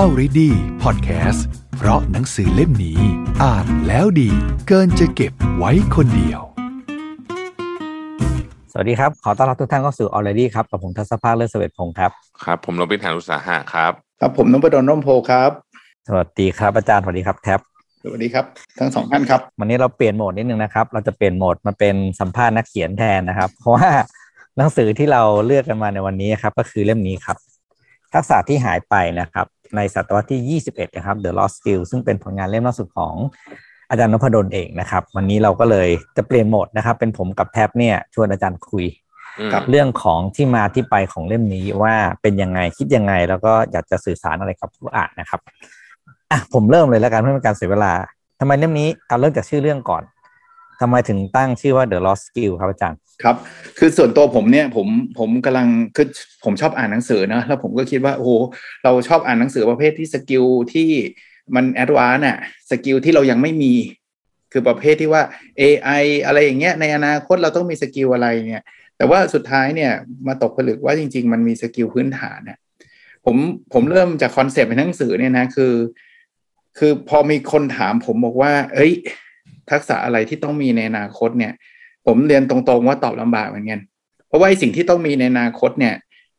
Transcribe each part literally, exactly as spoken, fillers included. Already Podcast เพราะหนังสือเล่มนี้อ่านแล้วดีเกินจะเก็บไว้คนเดียวสวัสดีครับขอต้อนรับทุกท่านเข้าสู่ Already ครับกับผมทัศภาคเลิศเสวตพงศ์ครับครับผมรบินหาญอุตสาหะครับครับผมนพดลร่มโพครับสวัสดีครับอาจารย์สวัสดีครับแท็บสวัสดีครับทั้งสองท่านครับวันนี้เราเปลี่ยนโหมดนิดนึงนะครับเราจะเปลี่ยนโหมดมาเป็นสัมภาษณ์นักเขียนแทนนะครับเพราะว่าหนังสือที่เราเลือกกันมาในวันนี้ครับก็คือเล่มนี้ครับทักษะที่หายไปนะครับในศตวรรษที่ยี่สิบเอ็ดนะครับ The Lost Skill ซึ่งเป็นผลงานเล่มล่าสุดของอาจารย์นพดลเองนะครับวันนี้เราก็เลยจะเปลี่ยนโหมดนะครับเป็นผมกับแท็บเนี่ยชวนอาจารย์คุยกับเรื่องของที่มาที่ไปของเล่มนี้ว่าเป็นยังไงคิดยังไงแล้วก็อยากจะสื่อสารอะไรกับผู้อ่านนะครับอ่ะผมเริ่มเลยแล้วกันเพื่อเป็นการเสียเวลาทำไมเล่มนี้เอาเริ่มจากชื่อเรื่องก่อนทำไมถึงตั้งชื่อว่า The Lost Skill ครับอาจารย์ครับคือส่วนตัวผมเนี่ยผมผมกำลังคือผมชอบอ่านหนังสือนะแล้วผมก็คิดว่าโอ้โหเราชอบอ่านหนังสือประเภทที่สกิลที่มันแอดวานซ์น่ะสกิลที่เรายังไม่มีคือประเภทที่ว่า เอ ไอ อะไรอย่างเงี้ยในอนาคตเราต้องมีสกิลอะไรเนี่ยแต่ว่าสุดท้ายเนี่ยมาตกผลึกว่าจริงๆมันมีสกิลพื้นฐานน่ะผมผมเริ่มจากคอนเซปต์ในหนังสือเนี่ยนะคือคือพอมีคนถามผมบอกว่าเอ้ยทักษะอะไรที่ต้องมีในอนาคตเนี่ยผมเรียนตรงๆว่าตอบลำบากเหมือนกันเพราะว่าไอ้สิ่งที่ต้องมีในอนาคตเนี่ย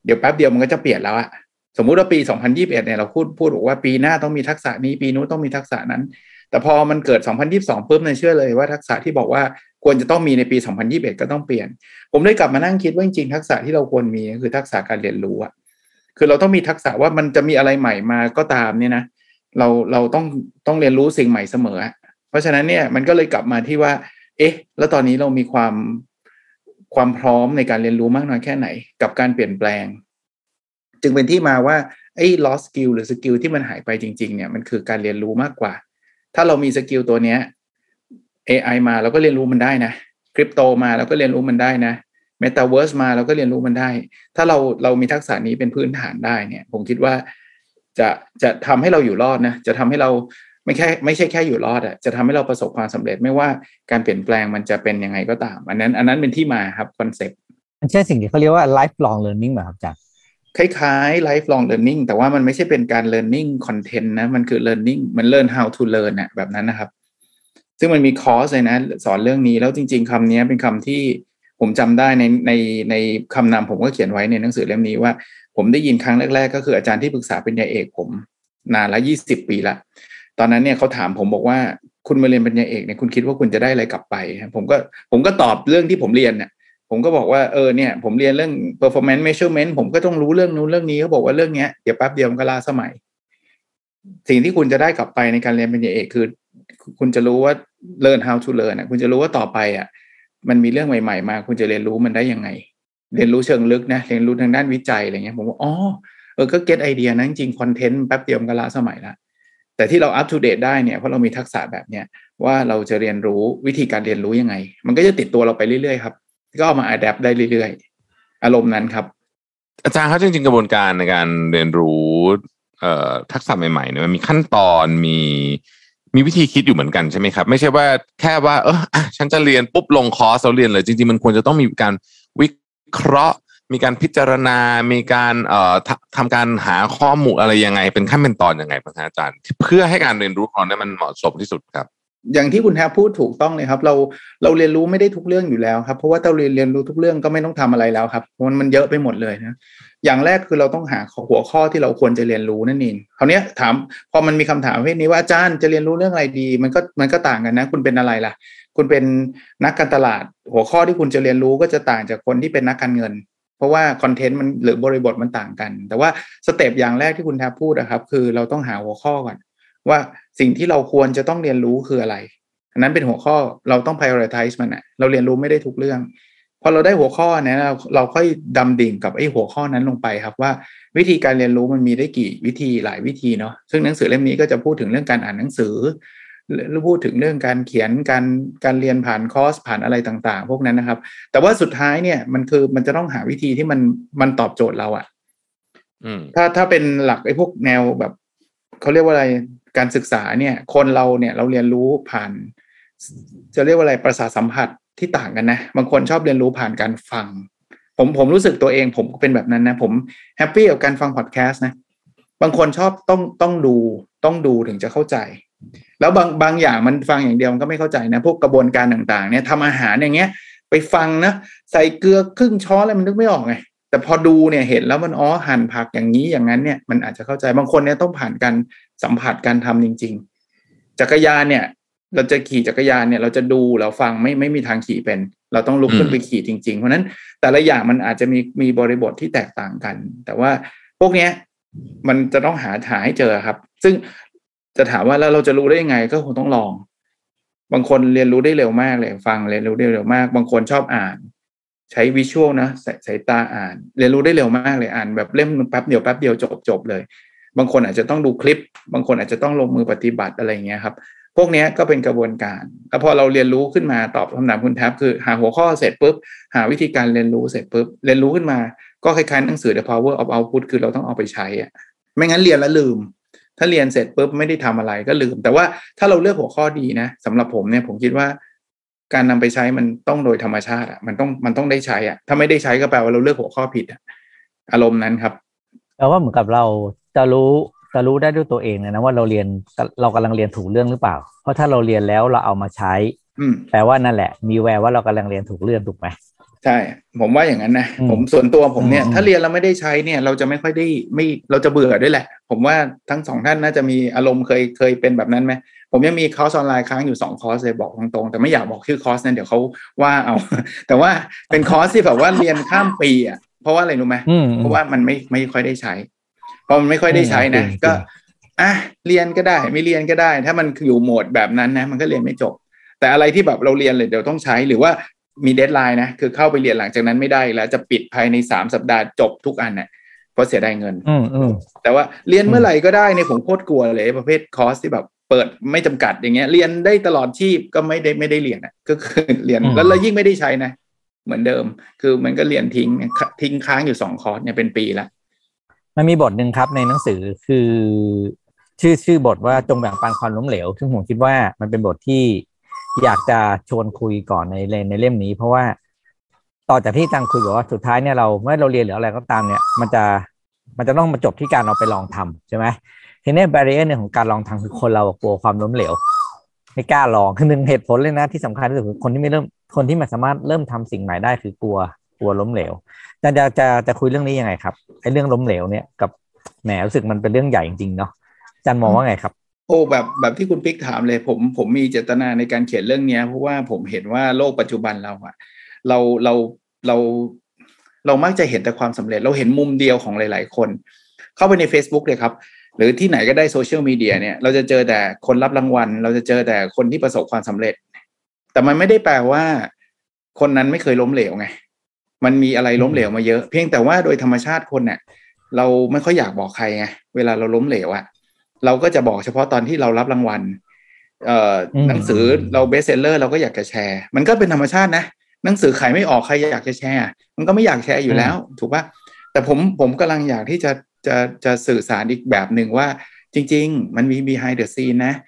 เดี๋ยวแป๊บเดียวมันก็จะเปลี่ยนแล้วอะสมมุติว่าปีสองพันยี่สิบเอ็ดเนี่ยเราพูดพูดบอกว่าปีหน้าต้องมีทักษะนี้ปีนู้นต้องมีทักษะนั้นแต่พอมันเกิดสองพันยี่สิบสองปุ๊บเนี่ยเชื่อเลยว่าทักษะที่บอกว่าควรจะต้องมีในปีสองพันยี่สิบเอ็ดก็ต้องเปลี่ยนผมเลยกลับมานั่งคิดว่าจริงๆทักษะที่เราควรมีคือทักษะการเรียนรู้อะคือเราต้องมีทักษะว่ามันจะมีอะไรใหม่มาก็ตามเนี่ยนะเราเราต้องต้องเรียนรู้สิ่งใหม่เสมอเพราะฉะนั้นเนี่ยมันก็เลยกลับมาที่ว่าเอ๊ะแล้วตอนนี้เรามีความความพร้อมในการเรียนรู้มากน้อยแค่ไหนกับการเปลี่ยนแปลงจึงเป็นที่มาว่าไอ้ lost skill หรือสกิลที่มันหายไปจริงๆเนี่ยมันคือการเรียนรู้มากกว่าถ้าเรามีสกิลตัวเนี้ย เอ ไอ มาเราก็เรียนรู้มันได้นะคริปโตมาเราก็เรียนรู้มันได้นะเมตาเวิร์สมาเราก็เรียนรู้มันได้ถ้าเราเรามีทักษะนี้เป็นพื้นฐานได้เนี่ยผมคิดว่าจะจะทำให้เราอยู่รอดนะจะทำให้เราไม่แค่ไม่ใช่แค่อยู่รอดอ่ะจะทำให้เราประสบความสำเร็จไม่ว่าการเปลี่ยนแปลงมันจะเป็นยังไงก็ตามอันนั้นอันนั้นเป็นที่มาครับคอนเซ็ปต์มันใช่สิ่งที่เขาเรียกว่า lifelong learning เหรอครับอาจารย์คล้ายๆ lifelong learning แต่ว่ามันไม่ใช่เป็นการ learning content นะมันคือ learning มัน learn how to learn อ่ะแบบนั้นนะครับซึ่งมันมีคอร์สเลยนะสอนเรื่องนี้แล้วจริงๆคำนี้เป็นคำที่ผมจำได้ในในในคำนำผมก็เขียนไว้ในหนังสือเล่มนี้ว่าผมได้ยินครั้งแรกๆก็คืออาจารย์ที่ปรึกษาปริญญาเอกผมนานละยี่สิบปีละตอนนั้นเนี่ยเขาถามผมบอกว่าคุณมาเรียนปริญญาเอกเนี่ยคุณคิดว่าคุณจะได้อะไรกลับไปผมก็ผมก็ตอบเรื่องที่ผมเรียนเนี่ยผมก็บอกว่าเออเนี่ยผมเรียนเรื่อง performance measurement ผมก็ต้องรู้เรื่องนู้นเรื่องนี้เขาบอกว่าเรื่องเนี้ยเดี๋ยวแป๊บเดียวมันก็ล้าสมัยสิ่งที่คุณจะได้กลับไปในการเรียนปริญญาเอกคือคุณจะรู้ว่า learn how to learn นะคุณจะรู้ว่าต่อไปอ่ะมันมีเรื่องใหม่ๆมาคุณจะเรียนรู้มันได้ยังไงเรียนรู้เชิงลึกนะเรียนรู้ทางด้านวิจัยอะไรเงี้ยผมว่าอ๋อเออก็เก็ทไอเดียนะจริงคอนเทนต์แป๊บเดียวมันก็ล้าสมัยละแต่ที่เราอัปทูเดตได้เนี่ยเพราะเรามีทักษะแบบเนี้ยว่าเราจะเรียนรู้วิธีการเรียนรู้ยังไงมันก็จะติดตัวเราไปเรื่อยๆครับก็เอามาอัดแอปได้เรื่อยๆอารมณ์นั้นครับอาจารย์ครับจริงๆกระบวนการในการเรียนรู้เอ่อทักษะใหม่ๆเนี่ยมันมีขั้นตอนมีมีวิธีคิดอยู่เหมือนกันใช่ไหมครับไม่ใช่ว่าแค่ว่าเอออ่ะฉันจะเรียนปุ๊บลงคอร์สแล้วเรียนเลยจริงๆมันควรจะต้องมีการวิเคราะห์มีการพิจารณามีการเอ่อทำการหาข้อมูลอะไรยังไงเป็นขั้นเป็นตอนยังไงครับอาจารย์เพื่อให้การเรียนรู้ของนั้นมันเหมาะสมที่สุดครับอย่างที่คุณแทบพูดถูกต้องเลยครับเราเราเรียนรู้ไม่ได้ทุกเรื่องอยู่แล้วครับเพราะว่าเราเรียนเรียนรู้ทุกเรื่องก็ไม่ต้องทำอะไรแล้วครับมันมันเยอะไปหมดเลยนะอย่างแรกคือเราต้องหาหัวข้อที่เราควรจะเรียนรู้นั่นเองคราวนี้ถามพอมันมีคำถามประเภทนี้ว่าอาจารย์จะเรียนรู้เรื่องอะไรดีมันก็มันก็ต่างกันนะคุณเป็นอะไรล่ะคุณเป็นนักการตลาดหัวข้อที่คุณจะเรียนรู้ก็จะต่างจากคนที่เป็นนักการเงินเพราะว่าคอนเทนต์มันหรือบริบทมันต่างกันแต่ว่าสเต็ปอย่างแรกที่คุณแทบพูดนะครับคือเราต้องหาหัวข้อก่อนว่าสิ่งที่เราควรจะต้องเรียนรู้คืออะไรอันนั้นเป็นหัวข้อเราต้อง prioritize มันอะเราเรียนรู้ไม่ได้ทุกเรื่องพอเราได้หัวข้อเนี่ยเราเราค่อยดำดิ่งกับไอ้หัวข้อนั้นลงไปครับว่าวิธีการเรียนรู้มันมีได้กี่วิธีหลายวิธีเนาะซึ่งหนังสือเล่มนี้ก็จะพูดถึงเรื่องการอ่านหนังสือหรือพูดถึงเรื่องการเขียนการการเรียนผ่านคอร์สผ่านอะไรต่างๆพวกนั้นนะครับแต่ว่าสุดท้ายเนี่ยมันคือมันจะต้องหาวิธีที่มันมันตอบโจทย์เราอะถ้าถ้าเป็นหลักไอ้พวกแนวแบบเขาเรียกว่าอะไรการศึกษาเนี่ยคนเราเนี่ยเราเรียนรู้ผ่านจะเรียกว่าอะไรประสาทสัมผัสที่ต่างกันนะบางคนชอบเรียนรู้ผ่านการฟังผมผมรู้สึกตัวเองผมเป็นแบบนั้นนะผมแฮปปี้กับการฟังพอดแคสต์นะ บางคนชอบต้องต้องดูต้องดูถึงจะเข้าใจแล้วบางบางอย่างมันฟังอย่างเดียวมันก็ไม่เข้าใจนะพวกกระบวนการต่างๆเนี่ยทำอาหารอย่างเงี้ยไปฟังนะใส่เกลือครึ่งช้อนอะไรมันนึกไม่ออกไงแต่พอดูเนี่ยเห็นแล้วมันอ๋อหั่นผักอย่างนี้อย่างนั้นเนี่ยมันอาจจะเข้าใจบางคนเนี่ยต้องผ่านการสัมผัสการทำจริงๆจักรยานเนี่ยเราจะขี่จักรยานเนี่ยเราจะดูเราฟังไม่ไม่มีทางขี่เป็นเราต้องลุกขึ้นไปขี่จริงๆเพราะนั้นแต่ละอย่างมันอาจจะมีมีบริบทที่แตกต่างกันแต่ว่าพวกเนี้ยมันจะต้องหาหาให้เจอครับซึ่งจะถามว่าแล้วเราจะรู้ได้ยังไงก็คงต้องลองบางคนเรียนรู้ได้เร็วมากเลยฟังเรียนรู้ได้เร็วมากบางคนชอบอ่านใช้วิชวลนะสายสายตาอ่านเรียนรู้ได้เร็วมากเลยอ่านแบบเล่มแป๊บเดียวแป๊บเดียวจบจบเลยบางคนอาจจะต้องดูคลิปบางคนอาจจะต้องลงมือปฏิบัติอะไรอย่างเงี้ยครับพวกนี้ก็เป็นกระบวนการแล้วพอเราเรียนรู้ขึ้นมาตอบคำถามคุณแทบคือหาหัวข้อเสร็จปุ๊บหาวิธีการเรียนรู้เสร็จปุ๊บเรียนรู้ขึ้นมาก็คล้ายๆหนังสือ The Power of Output คือเราต้องเอาไปใช้อ่ะไม่งั้นเรียนแล้วลืมถ้าเรียนเสร็จปุ๊บไม่ได้ทำอะไรก็ลืมแต่ว่าถ้าเราเลือกหัวข้อดีนะสำหรับผมเนี่ยผมคิดว่าการนำไปใช้มันต้องโดยธรรมชาติอ่ะมันต้องมันต้องได้ใช้อ่ะถ้าไม่ได้ใช้ก็แปลว่าเราเลือกหัวข้อผิดอ่ะอารมณ์นั้นครับแล้วว่าเหมือนกับเราจะรู้จะรู้ได้ด้วยตัวเองเลยนะว่าเราเรียนเรากำลังเรียนถูกเรื่องหรือเปล่าเพราะถ้าเราเรียนแล้วเราเอามาใช้แปลว่านั่นแหละมีแววว่าเรากำลังเรียนถูกเรื่องถูกไหมใช่ผมว่าอย่างนั้นนะผมส่วนตัวผมเนี่ยถ้าเรียนเราไม่ได้ใช้เนี่ยเราจะไม่ค่อยได้ไม่เราจะเบื่อด้วยแหละผมว่าทั้งสองท่านน่าจะมีอารมณ์เคยเคยเป็นแบบนั้นไหมผมยังมีคอร์สออนไลน์ค้างอยู่สองคอร์สเลยบอกตรงๆแต่ไม่อยากบอกชื่อคอร์สนั้นเดี๋ยวเขาว่าเอาแต่ว่าเป็นคอร์สที่แบบว่าเรียนข้ามปีอ่ะเพราะว่าอะไรรู้ไหมเพราะว่ามันไม่ไม่ค่อยได้ใช้พอมันไม่ค่อยได้ใช้นะก็อ่ะเรียนก็ได้ไม่เรียนก็ได้ถ้ามันอยู่โหมดแบบนั้นนะมันก็เรียนไม่จบแต่อะไรที่แบบเราเรียนเลยเดี๋ยวต้องใช้หรือว่ามีเดดไลน์นะคือเข้าไปเรียนหลังจากนั้นไม่ได้แล้วจะปิดภายในสามสัปดาห์จบทุกอันเนี่ยเพราะเสียดายเงินแต่ว่าเรียนเมื่อไหร่ก็ได้ในผมโคตรกลัวเลยประเภทคอร์สที่แบบเปิดไม่จำกัดอย่างเงี้ยเรียนได้ตลอดชีพก็ไม่ได้ไม่ได้เรียนอ่ะก็คือเรียนแล้วเรายิ่งไม่ได้ใช้นะเหมือนเดิมคือมันก็เรียนทิ้งทิ้งค้างอยู่สองคอร์สเนี่ยเป็นปีละมันมีบทหนึ่งครับในหนังสือคือชื่อชื่อบทว่าจงแบ่งปันความล้มเหลวซึ่งผมคิดว่ามันเป็นบทที่อยากจะชวนคุยก่อนในในในเล่มนี้เพราะว่าต่อจากที่จังคุยบอกว่าสุดท้ายเนี่ยเราเมื่อเราเรียนหรืออะไรก็ตามเนี่ยมันจะมันจะต้องมาจบที่การเราไปลองทำใช่ไหมทีนี้แบรีเออร์เนี่ยของการลองทำคือคนเรากลัวความล้มเหลวไม่กล้าลองคือหนึ่งเหตุผลเลยนะที่สำคัญที่สุดคือคนที่ไม่เริ่มคนที่ไม่สามารถเริ่มทำสิ่งใหม่ได้คือกลัวกลัวล้มเหลวจะจะจะจะคุยเรื่องนี้ยังไงครับไอ้เรื่องล้มเหลวเนี่ยกับแหมรู้สึกมันเป็นเรื่องใหญ่จริงๆเนาะจันมองว่าไงครับโอ้แบบแบบที่คุณปิ๊กถามเลยผมผมมีเจตนาในการเขียนเรื่องนี้เพราะว่าผมเห็นว่าโลกปัจจุบันเราอะเราเราเราเรามักจะเห็นแต่ความสำเร็จเราเห็นมุมเดียวของหลายๆคนเข้าไปใน Facebook เลยครับหรือที่ไหนก็ได้โซเชียลมีเดียเนี่ยเราจะเจอแต่คนรับรางวัลเราจะเจอแต่คนที่ประสบความสำเร็จแต่มันไม่ได้แปลว่าคนนั้นไม่เคยล้มเหลวไงมันมีอะไรล้มเหลวมาเยอะเพียงแต่ว่าโดยธรรมชาติคนเนี่ยเราไม่ค่อยอยากบอกใครไงเวลาเราล้มเหลวอะเราก็จะบอกเฉพาะตอนที่เรารับรางวัลหนังสือเราเบสเซลเลอร์เราก็อยากจะแชร์มันก็เป็นธรรมชาตินะหนังสือขายไม่ออกใครอยากจะแชร์มันก็ไม่อยากแชร์อยู่แล้วถูกป่ะแต่ผมผมกำลังอยากที่จะจะจะสื่อสารอีกแบบหนึ่งว่าจริงๆมันมี behind the scene นะ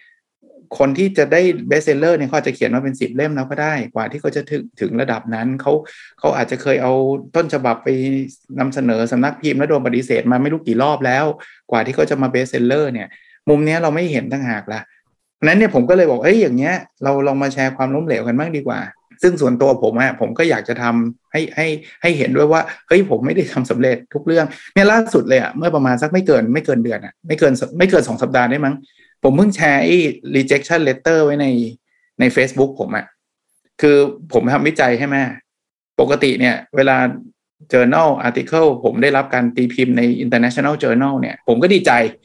คนที่จะได้เบสเซลเลอร์เนี่ยเขาจะเขียนว่าเป็นสิบเล่มแล้วก็ได้กว่าที่เขาจะถึงถึงระดับนั้นเขาเขาอาจจะเคยเอาต้นฉบับไปนำเสนอสำนักพิมพ์แล้วโดนปฏิเสธมาไม่รู้กี่รอบแล้วกว่าที่เขาจะมาเบสเซลเลอร์เนี่ยมุมนี้เราไม่เห็นต่างหากละนั้นเนี่ยผมก็เลยบอกเอ้ยอย่างเงี้ยเราลองมาแชร์ความล้มเหลวกันบ้างดีกว่าซึ่งส่วนตัวผมอะผมก็อยากจะทำให้ให้ให้เห็นด้วยว่าเฮ้ยผมไม่ได้ทำสำเร็จทุกเรื่องเนี่ยล่าสุดเลยอะเมื่อประมาณสักไม่เกินไม่เกินเดือนอะไม่เกินไม่เกินสองสัปดาห์ได้มั้งผมเพิ่งแชร์ไอ้ rejection letter ไว้ในใน Facebook ผมอะคือผมทำวิจัยให้แม่ปกติเนี่ยเวลา journal article ผมได้รับการตีพิมพ์ใน international journal เนี่ยผมก็ดีใจเ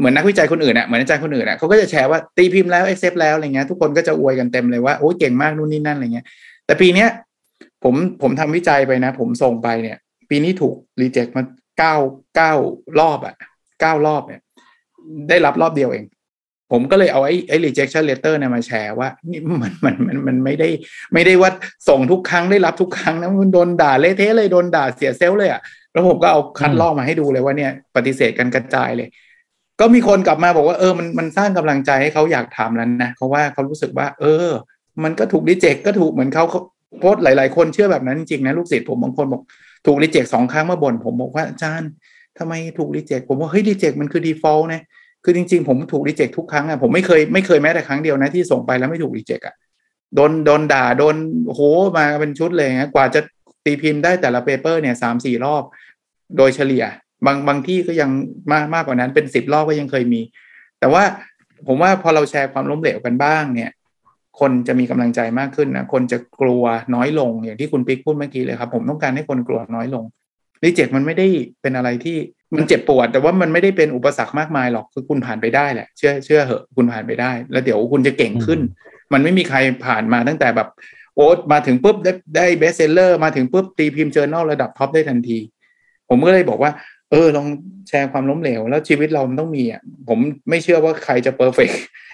หมือนนักวิจัยคนอื่นอ่ะเหมือนอาจารย์คนอื่นอ่ะเขาก็จะแชร์ว่าตีพิมพ์แล้ว accept แล้วอะไรเงี้ยทุกคนก็จะอวยกันเต็มเลยว่าโอ้เก่งมากนู่นนี่นั่นอะไรเงี้ยแต่ปีเนี้ยผมผมทำวิจัยไปนะผมส่งไปเนี่ยปีนี้ถูก reject มาเก้าเก้ารอบอ่ะเก้ารอบเนี่ยได้รับรอบเดียวเองผมก็เลยเอาไอ้ไอ้ rejection letter เนี่ยมาแชร์ว่านี่มันมันมันมันไม่ได้ไม่ได้ว่าส่งทุกครั้งได้รับทุกครั้งนะมันโดนด่าเละเทะเลยโดนด่าเสียเซลล์เลยอ่ะแล้วผมก็เอาคัดลอกมาให้ดูเลยว่าเนี่ยปฏิเสธกันกระจายเลยก็มีคนกลับมาบอกว่าเออมันมันสร้างกำลังใจให้เขาอยากทำแล้วนะเพราะว่าเขารู้สึกว่าเออมันก็ถูกรีเจ็คก็ถูกเหมือนเขาโพสต์หลายๆคนเชื่อแบบนั้นจริงๆนะลูกศิษย์ผมบางคนบอกถูกรีเจ็คสองครั้งมาบ่นผมบอกว่าอาจารย์ท ทำไมถูกรีเจ็คผมว่าเฮ้ยรีเจ็คมันคือ default นะคือจริงๆผมถูกรีเจ็คทุกครั้งอ่ะผมไม่เคยไม่เคยแม้แต่ครั้งเดียวนะที่ส่งไปแล้วไม่ถูกรีเจ็คอ่ะโดนโดนด่าโดนโหมาเป็นชุดเลยนะกว่าจะตีพิมพ์ได้แต่ละเปเปอร์เนี่ย สามถึงสี่ รอบโดยเฉลี่ยบางบางที่ก็ยังมากมากกว่านั้นเป็นสิบรอบก็ยังเคยมีแต่ว่าผมว่าพอเราแชร์ความล้มเหลวกันบ้างเนี่ยคนจะมีกำลังใจมากขึ้นนะคนจะกลัวน้อยลงอย่างที่คุณปิ๊กพูดเมื่อกี้เลยครับผมต้องการให้คนกลัวน้อยลงรีเจ็คมันไม่ได้เป็นอะไรที่มันเจ็บปวดแต่ว่ามันไม่ได้เป็นอุปสรรคมากมายหรอกคือคุณผ่านไปได้แหละเชื่อเชื่อเหอะคุณผ่านไปได้แล้วเดี๋ยวคุณจะเก่งขึ้นมันไม่มีใครผ่านมาตั้งแต่แบบโอ๊ตมาถึงปุ๊บได้ได้เบสเซลเลอร์มาถึงปุ๊บตีพิมพ์เจอร์นัลระดับท็อปได้ทันทีผมก็เลยบอกว่าเออลองแชร์ความล้มเหลวแล้วชีวิตเรามันต้องมีอ่ะผมไม่เชื่อว่าใครจะเพอร์เฟค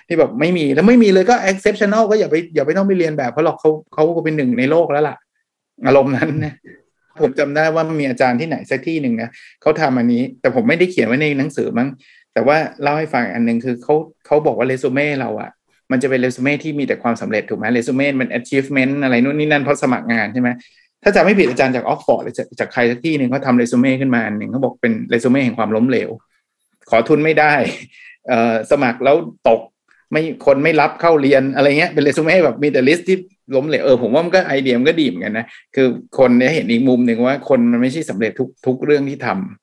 ที่แบบไม่มีแล้วไม่มีเลยก็เอ็กเซปชันแนลก็อย่าไปอย่าไปต้องไปเรียนแบบเพราะหรอกเขาเขาก็เป็นหนึ่งในโลกแล้วล่ะอารมณ์นั้นนะผมจำได้ว่ามีอาจารย์ที่ไหนสักที่หนึ่งนะเขาทำอันนี้แต่ผมไม่ได้เขียนไว้ในหนังสือมั้งแต่ว่าเล่าให้ฟังอันนึงคือเขาเขาบอกว่าเรซูเม่เราอ่ะมันจะเป็นเรซูเม่ที่มีแต่ความสำเร็จถูกไหมเรซูเม่มัน achievement อะไรนู่นนี่นั่นเพราะสมัครงานใช่ไหมถ้าจำไม่ผิดอาจารย์จากออกฟอร์ดหรือจากใครสักที่หนึ่งเขาทำเรซูเม่ขึ้นมาอันหนึ่งเขาบอกเป็นเรซูเม่แห่งความล้มเหลวขอทุนไม่ได้สมัครแล้วตกไม่คนไม่รับเข้าเรียนอะไรเงี้ยเป็นเรซูเม่แบบมีแต่ลิสต์ที่ล้มเหลวเออผมว่ามันก็ไอเดียมันก็ดีเหมือนกันนะคือคนเนี่ยเห็นอีกมุมหนึ่งว่าคนมันไม่ใช่สำเร็จทุกทุกเรื่องที่ทำ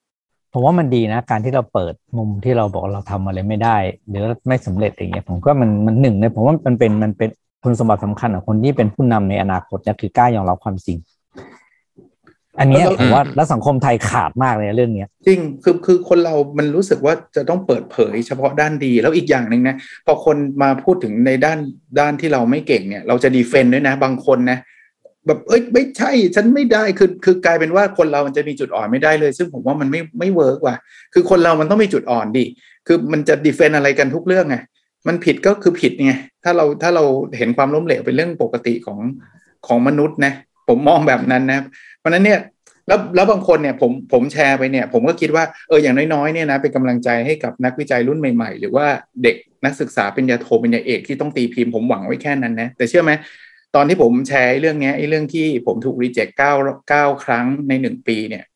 ผมว่ามันดีนะการที่เราเปิดมุมที่เราบอกเราทำอะไรไม่ได้หรือไม่สำเร็จอย่างเงี้ยผมก็มันมันหนึ่งเลยผมว่ามันเป็นมันเป็นคุณสมบัติสำคัญของคนที่เป็นผู้นำในอนาคตนะคือกล้ายอมรับความจริงอันนี้ผมว่าแล้วสังคมไทยขาดมากเลยเรื่องนี้จริงคือคือคนเรามันรู้สึกว่าจะต้องเปิดเผยเฉพาะด้านดีแล้วอีกอย่างหนึ่งนะพอคนมาพูดถึงในด้านด้านที่เราไม่เก่งเนี่ยเราจะดีเฟนด์ด้วยนะบางคนนะแบบเอ้ยไม่ใช่ฉันไม่ได้คือคือกลายเป็นว่าคนเรามันจะมีจุดอ่อนไม่ได้เลยซึ่งผมว่ามันไม่ไม่เวิร์กว่ะคือคนเรามันต้องมีจุดอ่อนดิคือมันจะดีเฟนด์อะไรกันทุกเรื่องไงมันผิดก็คือผิดไงถ้าเราถ้าเราเห็นความล้มเหลวเป็นเรื่องปกติของของมนุษย์นะผมมองแบบนั้นนะเพราะนั้นเนี่ยแล้วแล้วบางคนเนี่ยผมผมแชร์ไปเนี่ยผมก็คิดว่าเอออย่างน้อยๆเนี่ยนะเป็นกำลังใจให้กับนักวิจัยรุ่นใหม่ๆหรือว่าเด็กนักศึกษาปริญญาโทปริญญาเอกที่ต้องตีพิมพ์ผมหวังไว้แค่นั้นนะแต่เชื่อไหมตอนที่ผมแชร์เรื่องนี้ไอ้เรื่องที่ผมถูกรีเจ็คเก้าเก้าครั้งในหนึ่งปีเนี่ย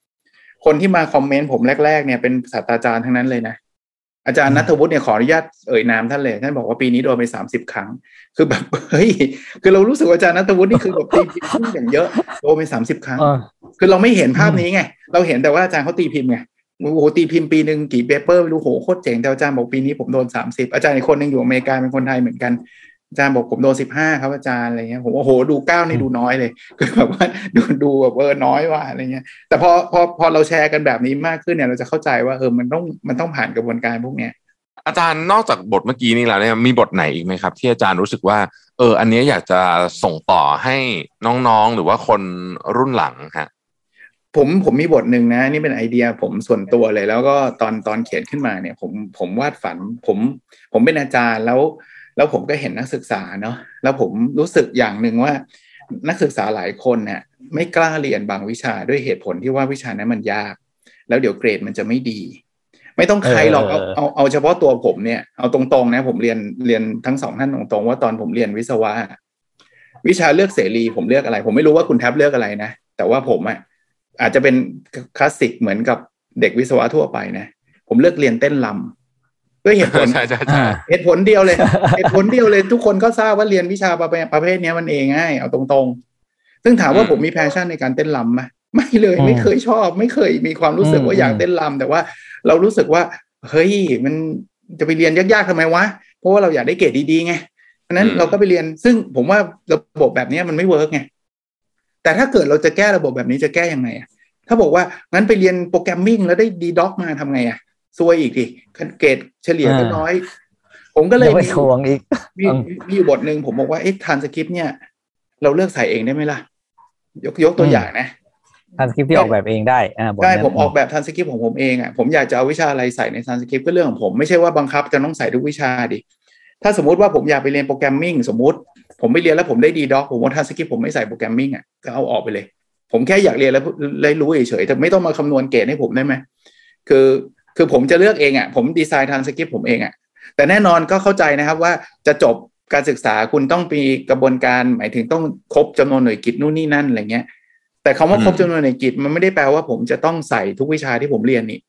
คนที่มาคอมเมนต์ผมแรกๆเนี่ยเป็นศาสตราจารย์ทั้งนั้นเลยนะอาจารย์ณัฐวุฒิเนี่ยขออนุญาตเอ่ยนามท่านเลยท่านบอกว่าปีนี้โดนไปสามสิบครั้งคือแบบเฮ้ยคือเรารู้สึกว่าอาจารย์ณัฐวุฒินี่คือแบบตีพิมพ์อย่างเยอะโดนไปสามสิบครั้งคือเราไม่เห็นภาพนี้ไงเราเห็นแต่ว่าอาจารย์เขาตีพิมพ์ไงโอ้โหตีพิมพ์ปีนึงกี่เปเปอร์ไม่รู้โหโคตรเจ๋งแต่อาจารย์บอกปีนี้ผมโดนสามสิบอาจารย์อีกคนนึงอยู่อเมริกาเป็นคนไทยเหมือนกันอาจารย์บอกผมโดนสิบห้าครับอาจารย์อะไรเงี้ยผมโอ้โหดูเก้านี่ดูน้อยเลยคือแบบว่าดูดูแบบเออน้อยว่ะอะไรเงี้ยแต่พอพอพอเราแชร์กันแบบนี้มากขึ้นเนี่ยเราจะเข้าใจว่าเออมันต้องมันต้องผ่านกระบวนการพวกเนี้ยอาจารย์นอกจากบทเมื่อกี้นี้แล้วเนี่ยมีบทไหนอีกไหมครับที่อาจารย์รู้สึกว่าเอออันนี้อยากจะส่งต่อให้น้องๆหรือว่าคนรุ่นหลังฮะผมผมมีบทหนึ่งนะนี่เป็นไอเดียผมส่วนตัวเลยแล้วก็ตอนตอนเขียนขึ้นมาเนี่ยผมผมวาดฝันผมผมเป็นอาจารย์แล้วแล้วผมก็เห็นนักศึกษาเนาะแล้วผมรู้สึกอย่างหนึ่งว่านักศึกษาหลายคนเนี่ยไม่กล้าเรียนบางวิชาด้วยเหตุผลที่ว่าวิชานั้นมันยากแล้วเดี๋ยวเกรดมันจะไม่ดีไม่ต้องใครหรอกเอาเอาเอาเฉพาะตัวผมเนี่ยเอาตรงๆนะผมเรียนเรียนทั้งสองท่านตรงๆว่าตอนผมเรียนวิศวะวิชาเลือกเสรีผมเลือกอะไรผมไม่รู้ว่าคุณแทบเลือกอะไรนะแต่ว่าผมอ่ะอาจจะเป็นคลาสสิกเหมือนกับเด็กวิศวะทั่วไปนะผมเลือกเรียนเต้นรำด้วยเหตุผลเหตุผลเดียวเลยเหตุผลเดียวเลยทุกคนก็ทราบว่าเรียนวิชาประเภทนี้มันเองง่ายเอาตรงๆซึ่งถามว่าผมมีแพชชั่นในการเต้นรำไหมไม่เลยไม่เคยชอบไม่เคยมีความรู้สึกว่าอยากเต้นรำแต่ว่าเรารู้สึกว่าเฮ้ยมันจะไปเรียนยากๆทำไมวะเพราะว่าเราอยากได้เกรดดีๆไงเพราะนั้นเราก็ไปเรียนซึ่งผมว่าระบบแบบนี้มันไม่เวิร์กไงแต่ถ้าเกิดเราจะแก้ระบบแบบนี้จะแก้ยังไงอ่ะถ้าบอกว่างั้นไปเรียนโปรแกรมมิ่งแล้วได้ดีด็อกมาทำไงอ่ะซวยอีกดิเกรดเฉลี่ยก็น้อยผมก็เลยมีห่วงอีกมีมีอยู่บทหนึ่งผมบอกว่าเอ๊ะทรานสคริปต์เนี่ยเราเลือกใส่เองได้ไหมล่ะยกยกตัวอย่างนะทรานสคริปต์ที่ออกแบบเองได้อ่าได้ผมออกแบบทรานสคริปต์ของผมเองอ่ะผมอยากจะเอาวิชาอะไรใส่ในทรานสคริปต์ก็เรื่องของผมไม่ใช่ว่าบังคับจะต้องใส่ทุกวิชาดิถ้าสมมติว่าผมอยากไปเรียนโปรแกรมมิ่งสมมติผมไปเรียนแล้วผมได้ดีด็อกผมว่าทรานสคริปต์ผมไม่ใส่โปรแกรมมิ่งอ่ะก็เอาออกไปเลยผมแค่อยากเรียนแล้วเลยรู้เฉยๆแต่ไม่ต้องมาคำนวณเกรดให้ผมได้ไหมคือคือผมจะเลือกเองอ่ะผมดีไซน์ทรานสคริปต์ผมเองอ่ะแต่แน่นอนก็เข้าใจนะครับว่าจะจบการศึกษาคุณต้องมีกระบวนการหมายถึงต้องครบจำนวนหน่วยกิตนู่นนี่นั่นอะไรเงี้ยแต่คำว่าครบจำนวนหน่วยกิตมันไม่ได้แปลว่าผมจะต้องใส่ทุกวิชาที่ผมเรียนนี่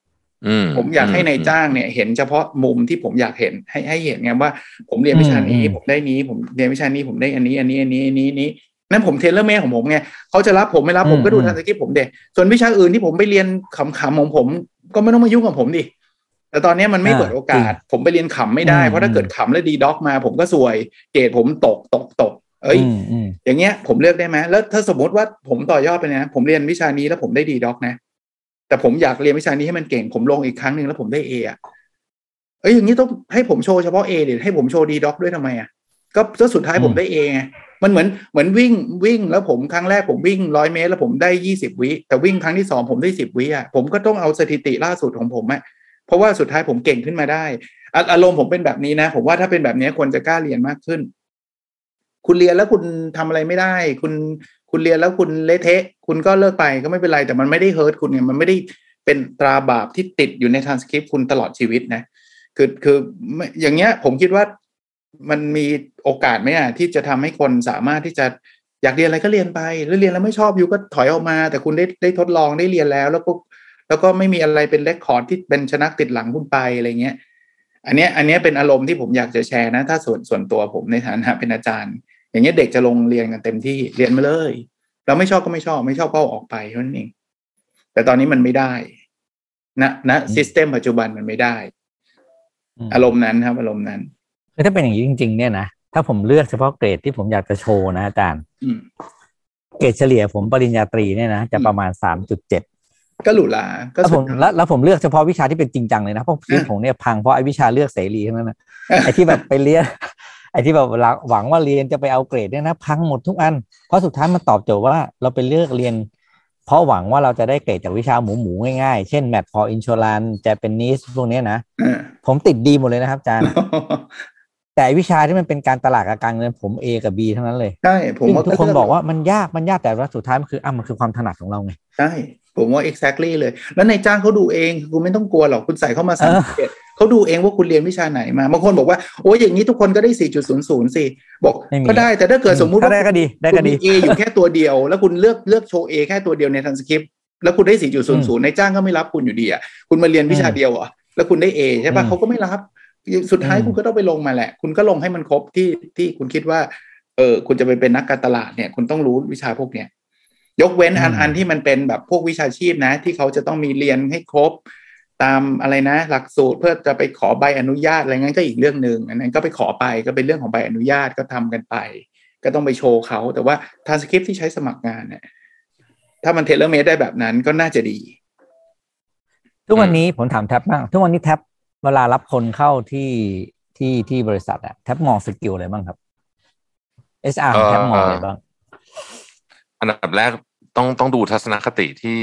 ผมอยากให้นายจ้างเนี่ยเห็นเฉพาะมุมที่ผมอยากเห็นให้ให้เห็นไงว่าผมเรียนวิชานี้ผมได้นี้ผมเรียนวิชานี้ผมได้อันนี้อันนี้อันนี้อันนี้นี้นั่นผมเทเลอร์เมดของผมไงเขาจะรับผมไม่รับผมก็ดูทันสคริปต์ผมเด็กส่วนวิชาอื่นที่ผมไปเรียนขำๆของผมก็ไม่ต้องมายุ่งกับผมดิแต่ตอนนี้มันไม่เปิดโอกาสผมไปเรียนขำไม่ได้เพราะถ้าเกิดขำแล้วดีด็อกมาผมก็ซวยเกรดผมตกตกตกเอ้ยอย่างเงี้ยผมเลือกได้ไหมแล้วถ้าสมมติว่าผมต่อยอดไปนะผมเรียนวิชานี้แล้วผมได้ดีด็อกนะแต่ผมอยากเรียนวิชานี้ให้มันเก่งผมลงอีกครั้งนึงแล้วผมได้ A อ่ะเอ้ยอย่างนี้ต้องให้ผมโชว์เฉพาะ A ดิให้ผมโชว์ดีด็อกด้วยทำไมอ่ะก็ก็สุดท้ายผมได้ A ไงมันเหมือนเหมือนวิ่งวิ่งแล้วผมครั้งแรกผมวิ่งร้อยเมตรแล้วผมได้ยี่สิบวิแต่วิ่งครั้งที่สองผมได้สิบวิอ่ะผมก็ต้องเอาสถิติล่าสุดของผมอ่ะเพราะว่าสุดท้ายผมเก่งขึ้นมาได้อารมณ์ผมเป็นแบบนี้นะผมว่าถ้าเป็นแบบนี้คนจะกล้าเรียนมากขึ้นคุณเรียนแล้วคุณทำอะไรไม่ได้คุณคุณเรียนแล้วคุณเละเทะคุณก็เลิกไปก็ไม่เป็นไรแต่มันไม่ได้เฮิร์ตคุณไงมันไม่ได้เป็นตราบาปที่ติดอยู่ในทรานสคริปต์คุณตลอดชีวิตนะคือคืออย่างเงี้ยผมคิดว่ามันมีโอกาสไหมอ่ะที่จะทำให้คนสามารถที่จะอยากเรียนอะไรก็เรียนไปแล้วเรียนแล้วไม่ชอบอยู่ก็ถอยออกมาแต่คุณได้ได้ทดลองได้เรียนแล้วแล้วก็แล้วก็ไม่มีอะไรเป็นเรคคอร์ดที่เป็นชนะติดหลังคุณไปอะไรเงี้ยอันเนี้ยอันเนี้ยเป็นอารมณ์ที่ผมอยากจะแชร์นะถ้าส่วนส่วนตัวผมในฐานะเป็นอาจารย์อย่างเงี้ยเด็กจะลงเรียนกันเต็มที่เรียนมาเลยเราไม่ชอบก็ไม่ชอบไม่ชอบก็ออกไปเท่านั้นเองแต่ตอนนี้มันไม่ได้นะนะซิสเต็มปัจจุบันมันไม่ได้อารมณ์นั้นครับอารมณ์นั้นคือถ้าเป็นอย่างนี้จริงๆเนี่ยนะถ้าผมเลือกเฉพาะเกรดที่ผมอยากจะโชว์นะอาจารย์เกรดเฉลี่ยผมปริญญาตรีเนี่ยนะจะประมาณ สามจุดเจ็ด ก็หรูหราก็ผมแล้วแล้วผมเลือกเฉพาะวิชาที่เป็นจริงจังเลยนะเพราะชีวิตผมเนี่ยพังเพราะไอ้วิชาเลือกเสรีทั้งนั้นนะไอ้ที่แบบไปเรียนไอ้ที่แบบหวังว่าเรียนจะไปเอาเกรดเนี่ยนะพังหมดทุกอันเพราะสุดท้ายมันตอบโจทย์ว่าเราไปเลือกเรียนเพราะหวังว่าเราจะได้เกรดจากวิชาหมูหมูง่ายๆเช่น Math for Insurance Japanese พวกนี้นะ ผมติดดีหมดเลยนะครับอาจารย์ แต่วิชาที่มันเป็นการตลาดกับการเงินผม A กับ B ทั้งนั้นเลยใช่ผมว่าทุกคนบอกว่ามันยากมันยากแต่ว่าสุดท้ายมันคืออ่ะมันคือความถนัดของเราไงใช่ผมว่า exactly เลยแล้วนายจ้างเขาดูเองคุณไม่ต้องกลัวหรอกคุณใส่เข้ามาสามสิบเจ็ดเขาดูเองว่าคุณเรียนวิชาไหนมาบางคนบอกว่าโอ้ยอย่างนี้ทุกคนก็ได้ สี่จุดศูนย์ศูนย์ สิบอกก็ได้แต่ถ้าเกิดสมมุติว่าได้ก็ดีได้ก็ดี A อยู่แค่ตัวเดียวแล้วคุณเลือกเลือกโชว์ A แค่ตัวเดียวในทรานสคริปต์แล้วคุณได้ สี่จุดศูนย์ศูนย์ นายจ้างก็ไม่รับคุณอยู่ดีอ่ะคุณมาเรียนวิชาเดียวเหรอแล้วคุณได้ A ใช่ป่ะเขาก็ไม่รับสุดท้ายคุณก็ต้องไปลงมาแหละคุณก็ลงให้มันครบที่ที่คุณคิดว่าเออคุณจะไปเป็นนักการตลาดเนี่ยคุณต้องรู้วิชาพวกเนี้ยยกเว้นอันอันที่มันเป็นแบบพวกวิชาชีพนะที่เขาจะต้องมีเรียนให้ครบตามอะไรนะหลักสูตรเพื่อจะไปขอใบอนุญาตอะไรงั้นก็อีกเรื่องนึงอันนั้นก็ไปขอไปก็เป็นเรื่องของใบอนุญาตก็ทำกันไปก็ต้องไปโชว์เขาแต่ว่าทรานสคริปต์ที่ใช้สมัครงานเนี่ยถ้ามันเทเลอร์เมดได้แบบนั้นก็น่าจะดีทุกวันนี้ผมถามแท็บบ้างทุกวันนี้แท็บเวลารับคนเข้าที่ที่ที่บริษัทอะแท็บมองสกิลอะไรบ้างครับ เอช อาร์ แท็บมองอะไรบ้างอันดับแรกต้องต้องดูทัศนคติที่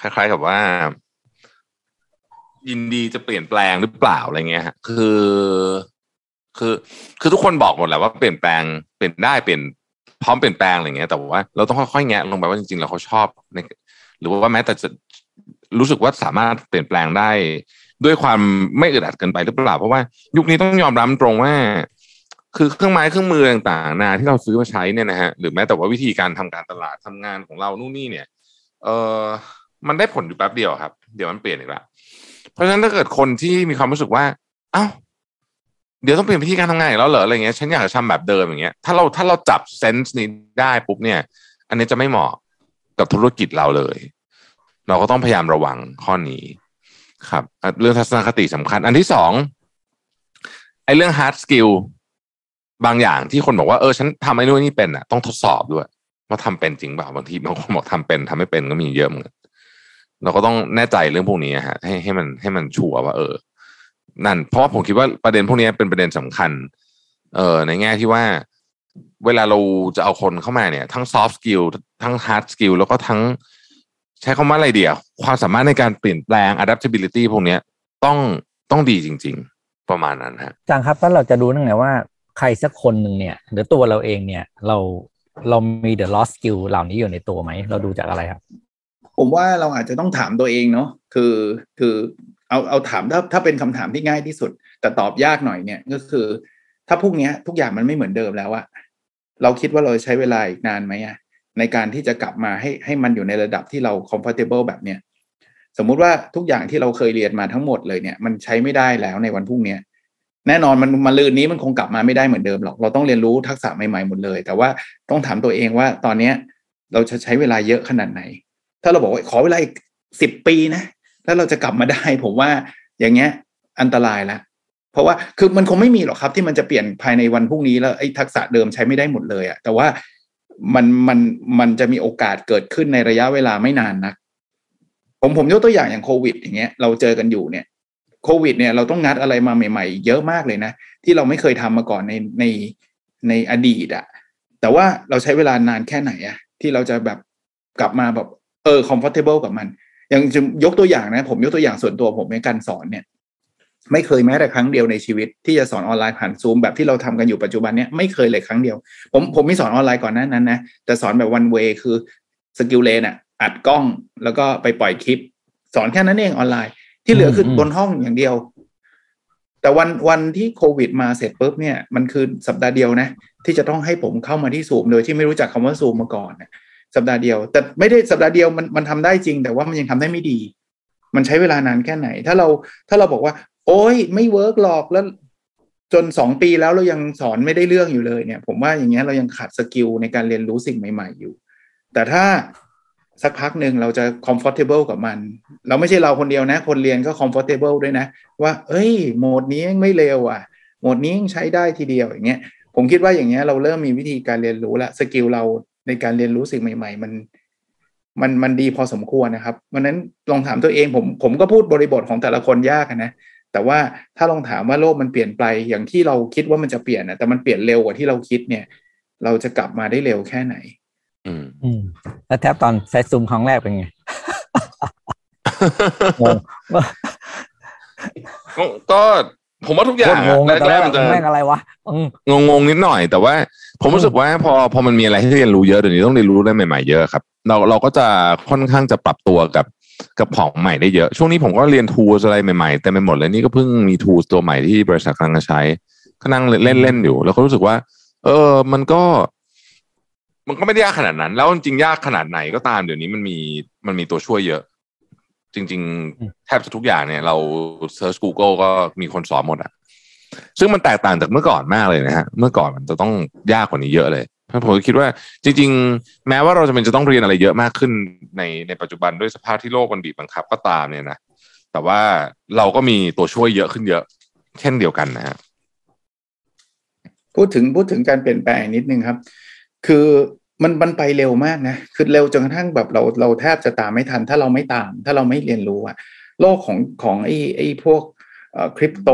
คล้ายๆกับว่ายินดีจะเปลี่ยนแปลงหรือเปล่าอะไรเงี้ยฮะคือคือคือทุกคนบอกหมดแหละว่าเปลี่ยนแปลงเปลี่ยนได้เปลี่ยนพร้อมเปลี่ยนแปลงอะไรเงี้ยแต่ว่าเราต้องค่อยๆแงะลงไปว่าจริงๆแล้วเขาชอบในหรือว่าแม้แต่จะรู้สึกว่าสามารถเปลี่ยนแปลงได้ด้วยความไม่อึดอัดเกินไปหรือเปล่าเพราะว่ายุคนี้ต้องยอมรับตรงว่าคือเครื่องไม้เครื่องมือต่างๆนาที่เราซื้อมาใช้เนี่ยนะฮะหรือแม้แต่ว่าวิธีการทำการตลาดทำงานของเรานู่นนี่เนี่ยเออมันได้ผลอยู่แป๊บเดียวครับเดี๋ยวมันเปลี่ยนอีกละเพราะฉะนั้นถ้าเกิดคนที่มีความรู้สึกว่าเอ้าเดี๋ยวต้องเปลี่ยนวิธีการทำงานอีกแล้วเหรออะไรเงี้ยฉันอยากจะทำแบบเดิมอย่างเงี้ยถ้าเราถ้าเราจับเซนส์นี้ได้ปุ๊บเนี่ยอันนี้จะไม่เหมาะกับธุรกิจเราเลยเราก็ต้องพยายามระวังข้อนี้ครับเรื่องทัศนคติสำคัญอันที่สองไอ้เรื่อง hard skill บางอย่างที่คนบอกว่าเออฉันทำไอ้นู่นนี่เป็นอ่ะต้องทดสอบด้วยว่าทำเป็นจริงเปล่าบางทีบางคนบอกทำเป็นทำไม่เป็นก็มีเยอะเหมือนกันเราก็ต้องแน่ใจเรื่องพวกนี้ฮะให้ให้มันให้มันชัวร์ว่าเออนั่นเพราะผมคิดว่าประเด็นพวกนี้เป็นประเด็นสำคัญเออในแง่ที่ว่าเวลาเราจะเอาคนเข้ามาเนี่ยทั้ง soft skill ทั้ง hard skill แล้วก็ทั้งใช้คำว่าอะไรเดียวความสามารถในการเปลี่ยนแปลง adaptability พวกนี้ต้องต้องดีจริงๆประมาณนั้นฮะจังครับแล้วเราจะดูนั่นไงว่าใครสักคนหนึ่งเนี่ยหรือตัวเราเองเนี่ยเราเรามี the lost skill เหล่านี้อยู่ในตัวไหมเราดูจากอะไรครับผมว่าเราอาจจะต้องถามตัวเองเนาะคือคือเอาเอาถามถ้าถ้าเป็นคำถามที่ง่ายที่สุดแต่ตอบยากหน่อยเนี่ยก็คือถ้าพวกนี้ทุกอย่างมันไม่เหมือนเดิมแล้วอะเราคิดว่าเราใช้เวลาอีกนานไหมอะในการที่จะกลับมาให้ให้มันอยู่ในระดับที่เรา comfortable แบบเนี้ย สมมุติว่าทุกอย่างที่เราเคยเรียนมาทั้งหมดเลยเนี่ยมันใช้ไม่ได้แล้วในวันพรุ่งนี้แน่นอนมันมะรืนนี้มันคงกลับมาไม่ได้เหมือนเดิมหรอกเราต้องเรียนรู้ทักษะใหม่ๆหมดเลยแต่ว่าต้องถามตัวเองว่าตอนนี้เราจะใช้เวลาเยอะขนาดไหนถ้าเราบอกว่าขอเวลาอีกสิบปีนะแล้วเราจะกลับมาได้ผมว่าอย่างเงี้ยอันตรายละเพราะว่าคือมันคงไม่มีหรอกครับที่มันจะเปลี่ยนภายในวันพรุ่งนี้แล้วไอ้ทักษะเดิมใช้ไม่ได้หมดเลยอะแต่ว่ามันมันมันจะมีโอกาสเกิดขึ้นในระยะเวลาไม่นานนักผมผมยกตัวอย่างอย่างโควิดอย่างเงี้ยเราเจอกันอยู่เนี่ยโควิดเนี่ยเราต้องงัดอะไรมาใหม่ๆเยอะมากเลยนะที่เราไม่เคยทำมาก่อนในในในอดีตอะแต่ว่าเราใช้เวลานานแค่ไหนอะที่เราจะแบบกลับมาแบบเออ comfortable กับมันอย่างยกตัวอย่างนะผมยกตัวอย่างส่วนตัวผมในการสอนเนี่ยไม่เคยแม้แต่ครั้งเดียวในชีวิตที่จะสอนออนไลน์ผ่านซูมแบบที่เราทำกันอยู่ปัจจุบันเนี่ยไม่เคยเลยครั้งเดียวผมผมไม่สอนออนไลน์ก่อนหน้านั้นนะแต่สอนแบบ one way คือสกิลเลนอะอัดกล้องแล้วก็ไปปล่อยคลิปสอนแค่นั้นเองออนไลน์ที่เหลือคือบนห้องอย่างเดียวแต่วันวันที่โควิดมาเสร็จปุ๊บเนี่ยมันคือสัปดาห์เดียวนะที่จะต้องให้ผมเข้ามาที่ซูมโดยที่ไม่รู้จักคำว่าซูมมาก่อนสัปดาห์เดียวแต่ไม่ได้สัปดาห์เดียวมันมันทำได้จริงแต่ว่ามันยังทำได้ไม่ดีมันใช้เวลานานแค่ไหนถ้าเราถ้าเราบอกว่าโอ๊ยไม่เวิร์กหรอกแล้วจนสองปีแล้วเรายังสอนไม่ได้เรื่องอยู่เลยเนี่ยผมว่าอย่างเงี้ยเรายังขาดสกิลในการเรียนรู้สิ่งใหม่ๆอยู่แต่ถ้าสักพักหนึ่งเราจะ comfortable กับมันเราไม่ใช่เราคนเดียวนะคนเรียนก็ comfortable ด้วยนะว่าเอ้ยโหมดนี้ไม่เลวอ่ะโหมดนี้ใช้ได้ทีเดียวอย่างเงี้ยผมคิดว่าอย่างเงี้ยเราเริ่มมีวิธีการเรียนรู้ละสกิลเราในการเรียนรู้สิ่งใหม่ๆมันมันมันดีพอสมควรนะครับวันนั้นลองถามตัวเองผมผมก็พูดบริบทของแต่ละคนยากนะแต่ว่าถ้าลองถามว่าโลกมันเปลี่ยนไปอย่างที่เราคิดว่ามันจะเปลี่ยนนะแต่มันเปลี่ยนเร็วกว่าที่เราคิดเนี่ยเราจะกลับมาได้เร็วแค่ไหนอืมอืมแล้วแทบตอนใช้ซูมครั้งแรกเป็นไงงงก็ผมว่าทุกอย่างแรกๆมันจะอะไรวะงงงนิดหน่อยแต่ว่าผมรู้สึกว่าพอพอมันมีอะไรให้เรียนรู้เยอะเดี๋ยวนี้ต้องเรียนรู้ได้ใหม่ๆเยอะครับเราเราก็จะค่อนข้างจะปรับตัวกับกับของใหม่ได้เยอะช่วงนี้ผมก็เรียน tools อะไรใหม่ๆแต่ไม่หมดเลยนี่ก็เพิ่งมี tools ตัวใหม่ที่บริษัทกำลังใช้ก็นั่งเล่นเล่นอยู่แล้วก็รู้สึกว่าเออมันก็มันก็ไม่ได้ยากขนาดนั้นแล้วจริงๆยากขนาดไหนก็ตามเดี๋ยวนี้มันมีมันมีตัวช่วยเยอะจริงๆแทบจะทุกอย่างเนี่ยเราเซิร์ช Google ก็มีคนสอนหมดอ่ะซึ่งมันแตกต่างจากเมื่อก่อนมากเลยนะฮะเมื่อก่อนมันจะต้องยากกว่านี้เยอะเลยเพราะผมคิดว่าจริงๆแม้ว่าเราจะเป็นจะต้องเรียนอะไรเยอะมากขึ้นในในปัจจุบันด้วยสภาพที่โลกมันบีบบังคับก็ตามเนี่ยนะแต่ว่าเราก็มีตัวช่วยเยอะขึ้นเยอะเช่นเดียวกันนะฮะพูดถึงพูดถึงการเปลี่ยนแปลงนิดนึงครับคือมันมันไปเร็วมากนะคือเร็วจนกระทั่งแบบเราเราแทบจะตามไม่ทันถ้าเราไม่ตามถ้าเราไม่เรียนรู้อะโลกของของไอ้ไอ้พวกเอ่อคริปโต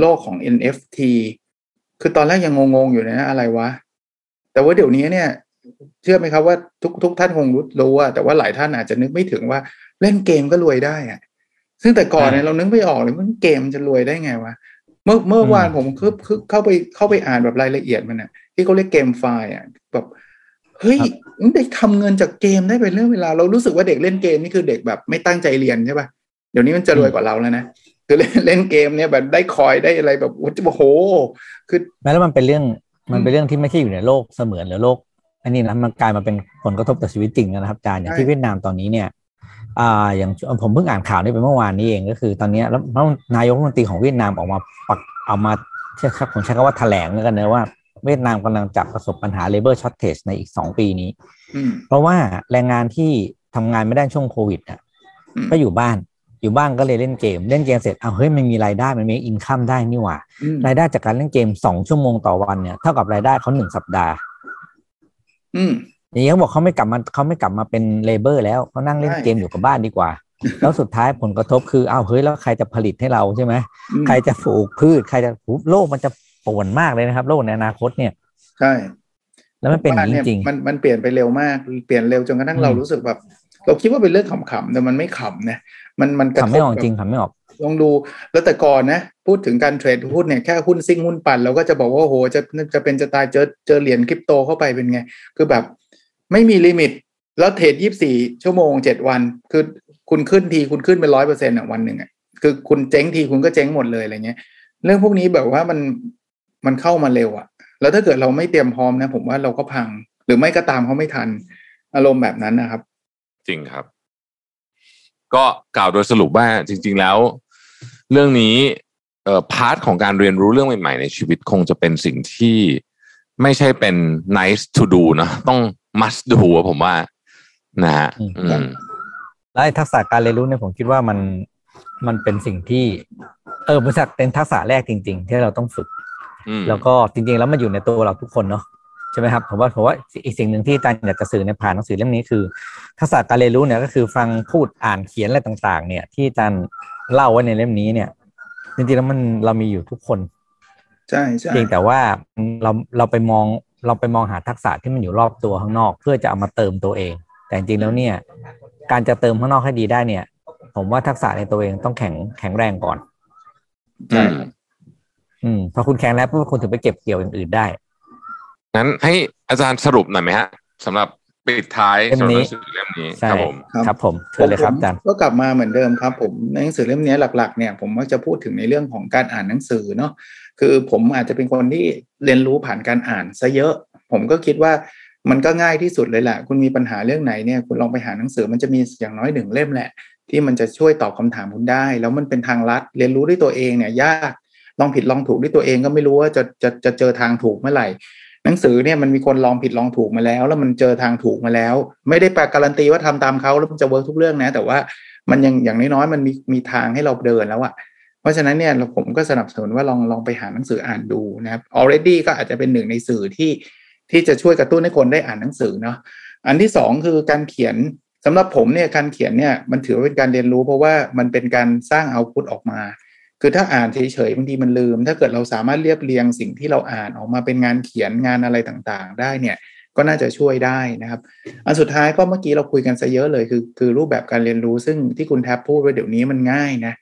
โลกของ เอ็น เอฟ ที คือตอนแรกยังงงๆอยู่นะอะไรวะแต่ว่าเดี๋ยวนี้เนี่ยเชื่อไหมครับว่าทุกทุกท่านคงรู้รู้อะแต่ว่าหลายท่านอาจจะนึกไม่ถึงว่าเล่นเกมก็รวยได้อะซึ่งแต่ก่อนเนี่ยเรานึกไม่ออกเลยว่าเกมจะรวยได้ไงวะเมื่อเมื่อวานผมคือคือเข้าไปเข้าไปอ่านแบบรายละเอียดมันอะที่เขาเรียกเกมไฟล์อะแบบเฮ้ยได้ทำเงินจากเกมได้เป็นเรื่องเวลาเรารู้สึกว่าเด็กเล่นเกมนี่คือเด็กแบบไม่ตั้งใจเรียนใช่ป่ะเดี๋ยวนี้มันจะรวยกว่าเราแล้วนะคือเล่นเล่นเกมเนี่ยแบบได้คอยได้อะไรแบบโอ้โหคือแม้แล้วมันเป็นเรื่องมันเป็นเรื่องที่ไม่ใช่อยู่ในโลกเสมือนหรือโลกอันนี้นะมันกลายมาเป็นผลกระทบต่อชีวิตจริงนะครับอาจารย์อย่างที่เวียดนามตอนนี้เนี่ยอ่าอย่างผมเพิ่งอ่านข่าวนี่ไปเมื่อวานนี้เองก็คือตอนนี้แล้วนายกรัฐมนตรีของเวียดนามออกมาปักเอามาใช่ครับผมใช้คำว่าแถลงกันนะว่าเวียดนามกำลังจะประสบปัญหา labor shortage ในอีกสองปีนี้เพราะว่าแรงงานที่ทำงานไม่ได้ช่วงโควิดอ่ะก็อยู่บ้านอยู่บ้านก็เลยเล่นเกมเล่นเกมเสร็จเอาเฮ้ยมันมีรายได้มันมีอินคัมได้นี่หว่ารายได้จากการเล่นเกมสองชั่วโมงต่อวันเนี่ยเท่ากับรายได้เขาหนึ่งสัปดาห์อืมอย่างนี้เขาบอกเขาไม่กลับมาเขาไม่กลับมาเป็น labor แล้วเขานั่งเล่นเกมอยู่กับบ้านดีกว่าแล้วสุดท้ายผลกระทบคือเอาเฮ้ยแล้วใครจะผลิตให้เราใช่ไหมใครจะปลูกพืชใครจะโลกมันจะป่วนมากเลยนะครับโลกในอนาคตเนี่ยใช่แล้วมันเป็นจริงจริงมันมันเปลี่ยนไปเร็วมากเปลี่ยนเร็วจนกระทั่งเรารู้สึกแบบเราคิดว่าเป็นเรื่องขำๆแต่มันไม่ขำนะมันมันขำไม่ออกจริงขำไม่ออกลองดูแล้วแต่ก่อนนะพูดถึงการเทรดหุ้นเนี่ยแค่หุ้นซิ่งหุ้นปั่นเราก็จะบอกว่าโหจะจะเป็นจะตายเจอเจอเหรียญคริปโตเข้าไปเป็นไงคือแบบไม่มีลิมิตแล้วเทรดยี่สิบสี่ชั่วโมงเจ็ดวันคือคุณขึ้นทีคุณขึ้นเป็น หนึ่งร้อยเปอร์เซ็นต์ อ่ะวันนึงอ่ะคือคุณเจ๊งทีคุณก็เจ๊งหมดเลยอะไรเงี้ยเรื่องพวกนี้แบบว่ามันมันเข้ามาเร็วอ่ะแล้วถ้าเกิดเราไม่เตรียมพร้อมนะผมว่าเราก็พังหรือไม่ก็ตามเขาไม่ทันอารมณ์แบบนั้นนะครับจริงครับ ก็กล่าวโดยสรุปว่าจริงๆแล้วเรื่องนี้เอ่อพาร์ทของการเรียนรู้เรื่องใหม่ๆในชีวิตคงจะเป็นสิ่งที่ไม่ใช่เป็น nice to do เนาะต้อง must do ผมว่านะฮะและทักษะการเรียนรู้เนี่ยผมคิดว่ามันมันเป็นสิ่งที่เออมันเป็นทักษะแรกจริงๆที่เราต้องฝึกแล้วก็จริงๆแล้วมันอยู่ในตัวเราทุกคนเนาะใช่ไหมครับผมว่าผมว่าอีกสิ่งหนึ่งที่อาจารย์อยากจะสื่อในผ่านหนังสือเล่มนี้คือทักษะการเรียนรู้เนี่ยก็คือฟังพูดอ่านเขียนอะไรต่างๆเนี่ยที่อาจารย์เล่าไว้ในเล่มนี้เนี่ยจริงๆแล้วมันเรามีอยู่ทุกคนใช่ใช่เพียงแต่ว่าเราเราไปมองเราไปมองหาทักษะที่มันอยู่รอบตัวข้างนอกเพื่อจะเอามาเติมตัวเองแต่จริงๆแล้วเนี่ยการจะเติมข้างนอกให้ดีได้เนี่ยผมว่าทักษะในตัวเองต้องแข็งแข็งแรงก่อนใช่อืมพอคุณแข็งแล้วปุ๊บคุณถึงไปเก็บเกี่ยวอย่างอื่นได้งั้นให้อาจารย์สรุปหน่อยไหมฮะสำหรับปิดท้ายสำหรับหนังสือเล่มนี้ครับผมครับผมเชิญเลยครับอาจารย์ก็กลับมาเหมือนเดิมครับผมในหนังสือเล่มนี้หลักๆเนี่ยผมมักจะพูดถึงในเรื่องของการอ่านหนังสือเนาะคือผมอาจจะเป็นคนที่เรียนรู้ผ่านการอ่านซะเยอะผมก็คิดว่ามันก็ง่ายที่สุดเลยแหละคุณมีปัญหาเรื่องไหนเนี่ยคุณลองไปหาหนังสือมันจะมีอย่างน้อยหนึ่งเล่มแหละที่มันจะช่วยตอบคำถามคุณได้แล้วมันเป็นทางลัดเรียนรู้ด้วยตัวเองเนี่ยยากลองผิดลองถูกด้วยตัวเองก็ไม่รู้ว่าจะจะจะเจอทางถูกเมื่อไหร่หนังสือเนี่ยมันมีคนลองผิดลองถูกมาแล้วแล้วมันเจอทางถูกมาแล้วไม่ได้แปลการันตีว่าทำตามเขาแล้วมันจะเวิร์กทุกเรื่องนะแต่ว่ามันยังอย่างน้อยๆมันมีมีทางให้เราเดินแล้วอะเพราะฉะนั้นเนี่ยผมก็สนับสนุนว่าลองลองไปหาหนังสืออ่านดูนะครับ Already ก็อาจจะเป็นหนึ่งในสื่อที่ที่จะช่วยกระตุ้นให้คนได้อ่านหนังสือเนาะอันที่สองคือการเขียนสำหรับผมเนี่ยการเขียนเนี่ยมันถือว่าเป็นการเรียนรู้เพราะว่ามันเป็นการสร้างเอาต์พุตออกมาคือถ้าอ่านเฉยๆบางทีมันลืมถ้าเกิดเราสามารถเรียบเรียงสิ่งที่เราอ่านออกมาเป็นงานเขียนงานอะไรต่างๆได้เนี่ยก็น่าจะช่วยได้นะครับอันสุดท้ายก็เมื่อกี้เราคุยกันซะเยอะเลยคือคือรูปแบบการเรียนรู้ซึ่งที่คุณแทบพูดไว้เดี๋ยวนี้มันง่ายนะ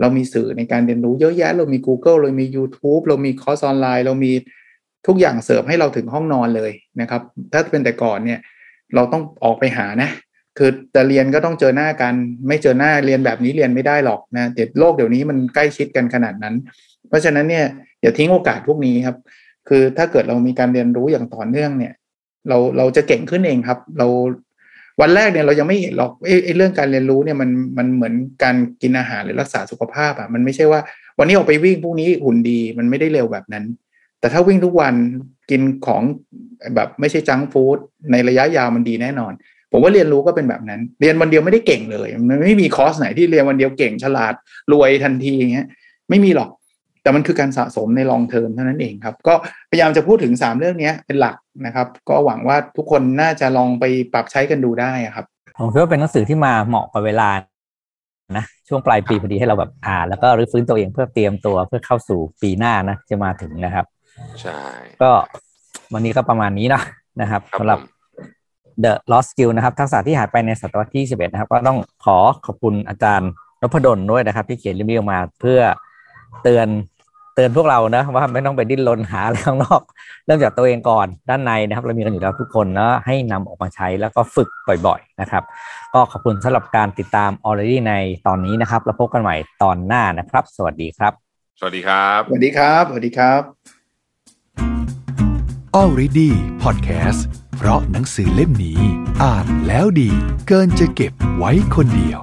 เรามีสื่อในการเรียนรู้เยอะแยะเรามี Google เรามี YouTube เรามีคอร์สออนไลน์เรามีทุกอย่างเสิร์ฟให้เราถึงห้องนอนเลยนะครับถ้าเป็นแต่ก่อนเนี่ยเราต้องออกไปหานะคือจะเรียนก็ต้องเจอหน้ากันไม่เจอหน้าเรียนแบบนี้เรียนไม่ได้หรอกนะแต่โลกเดี๋ยวนี้มันใกล้ชิดกันขนาดนั้นเพราะฉะนั้นเนี่ยอย่าทิ้งโอกาสพวกนี้ครับคือถ้าเกิดเรามีการเรียนรู้อย่างต่อเนื่องเนี่ยเราเราจะเก่งขึ้นเองครับเราวันแรกเนี่ยเรายังไม่เห็นหรอกไอ้ไอ้เรื่องการเรียนรู้เนี่ยมันมันเหมือนการกินอาหารหรือรักษาสุขภาพอ่ะมันไม่ใช่ว่าวันนี้ออกไปวิ่งพรุ่งนี้หุ่นดีมันไม่ได้เร็วแบบนั้นแต่ถ้าวิ่งทุกวันกินของแบบไม่ใช่จังฟู้ดในระยะยาวมันดีแน่นอนผมว่าเรียนรู้ก็เป็นแบบนั้นเรียนวันเดียวไม่ได้เก่งเลยมันไม่มีคอร์สไหนที่เรียนวันเดียวเก่งฉลาดรวยทันทีอย่างเงี้ยไม่มีหรอกแต่มันคือการสะสมในลองเทอมเท่านั้นเองครับก็พยายามจะพูดถึงสามเรื่องนี้เป็นหลักนะครับก็หวังว่าทุกคนน่าจะลองไปปรับใช้กันดูได้ครับผมคิดว่าเป็นหนังสือที่มาเหมาะกับเวลานะช่วงปลายปีพอดีให้เราแบบอ่านแล้วก็รื้อฟื้นตัวเองเพื่อเตรียมตัวเพื่อเข้าสู่ปีหน้านะจะมาถึงนะครับใช่ก็วันนี้ก็ประมาณนี้นะนะครับสำหรับThe Lost Skill นะครับทักษะที่หายไปในศตวรรษที่ยี่สิบเอ็ดนะครับก็ต้องขอขอบคุณอาจารย์นพดลด้วยนะครับที่เขียนเล่มนี้ออกมาเพื่อเตือนเตือนพวกเรานะว่าไม่ต้องไปดิ้นรนหาอะไรข้างนอกเริ่มจากตัวเองก่อนด้านในนะครับเรามีกันอยู่แล้วทุกคนนะให้นำออกมาใช้แล้วก็ฝึกบ่อยๆนะครับก็ขอบคุณสำหรับการติดตาม Already ในตอนนี้นะครับแล้วพบกันใหม่ตอนหน้านะครับสวัสดีครับสวัสดีครับสวัสดีครับสวัสดีครับ Already Podcastเพราะหนังสือเล่มนี้อ่านแล้วดีเกินจะเก็บไว้คนเดียว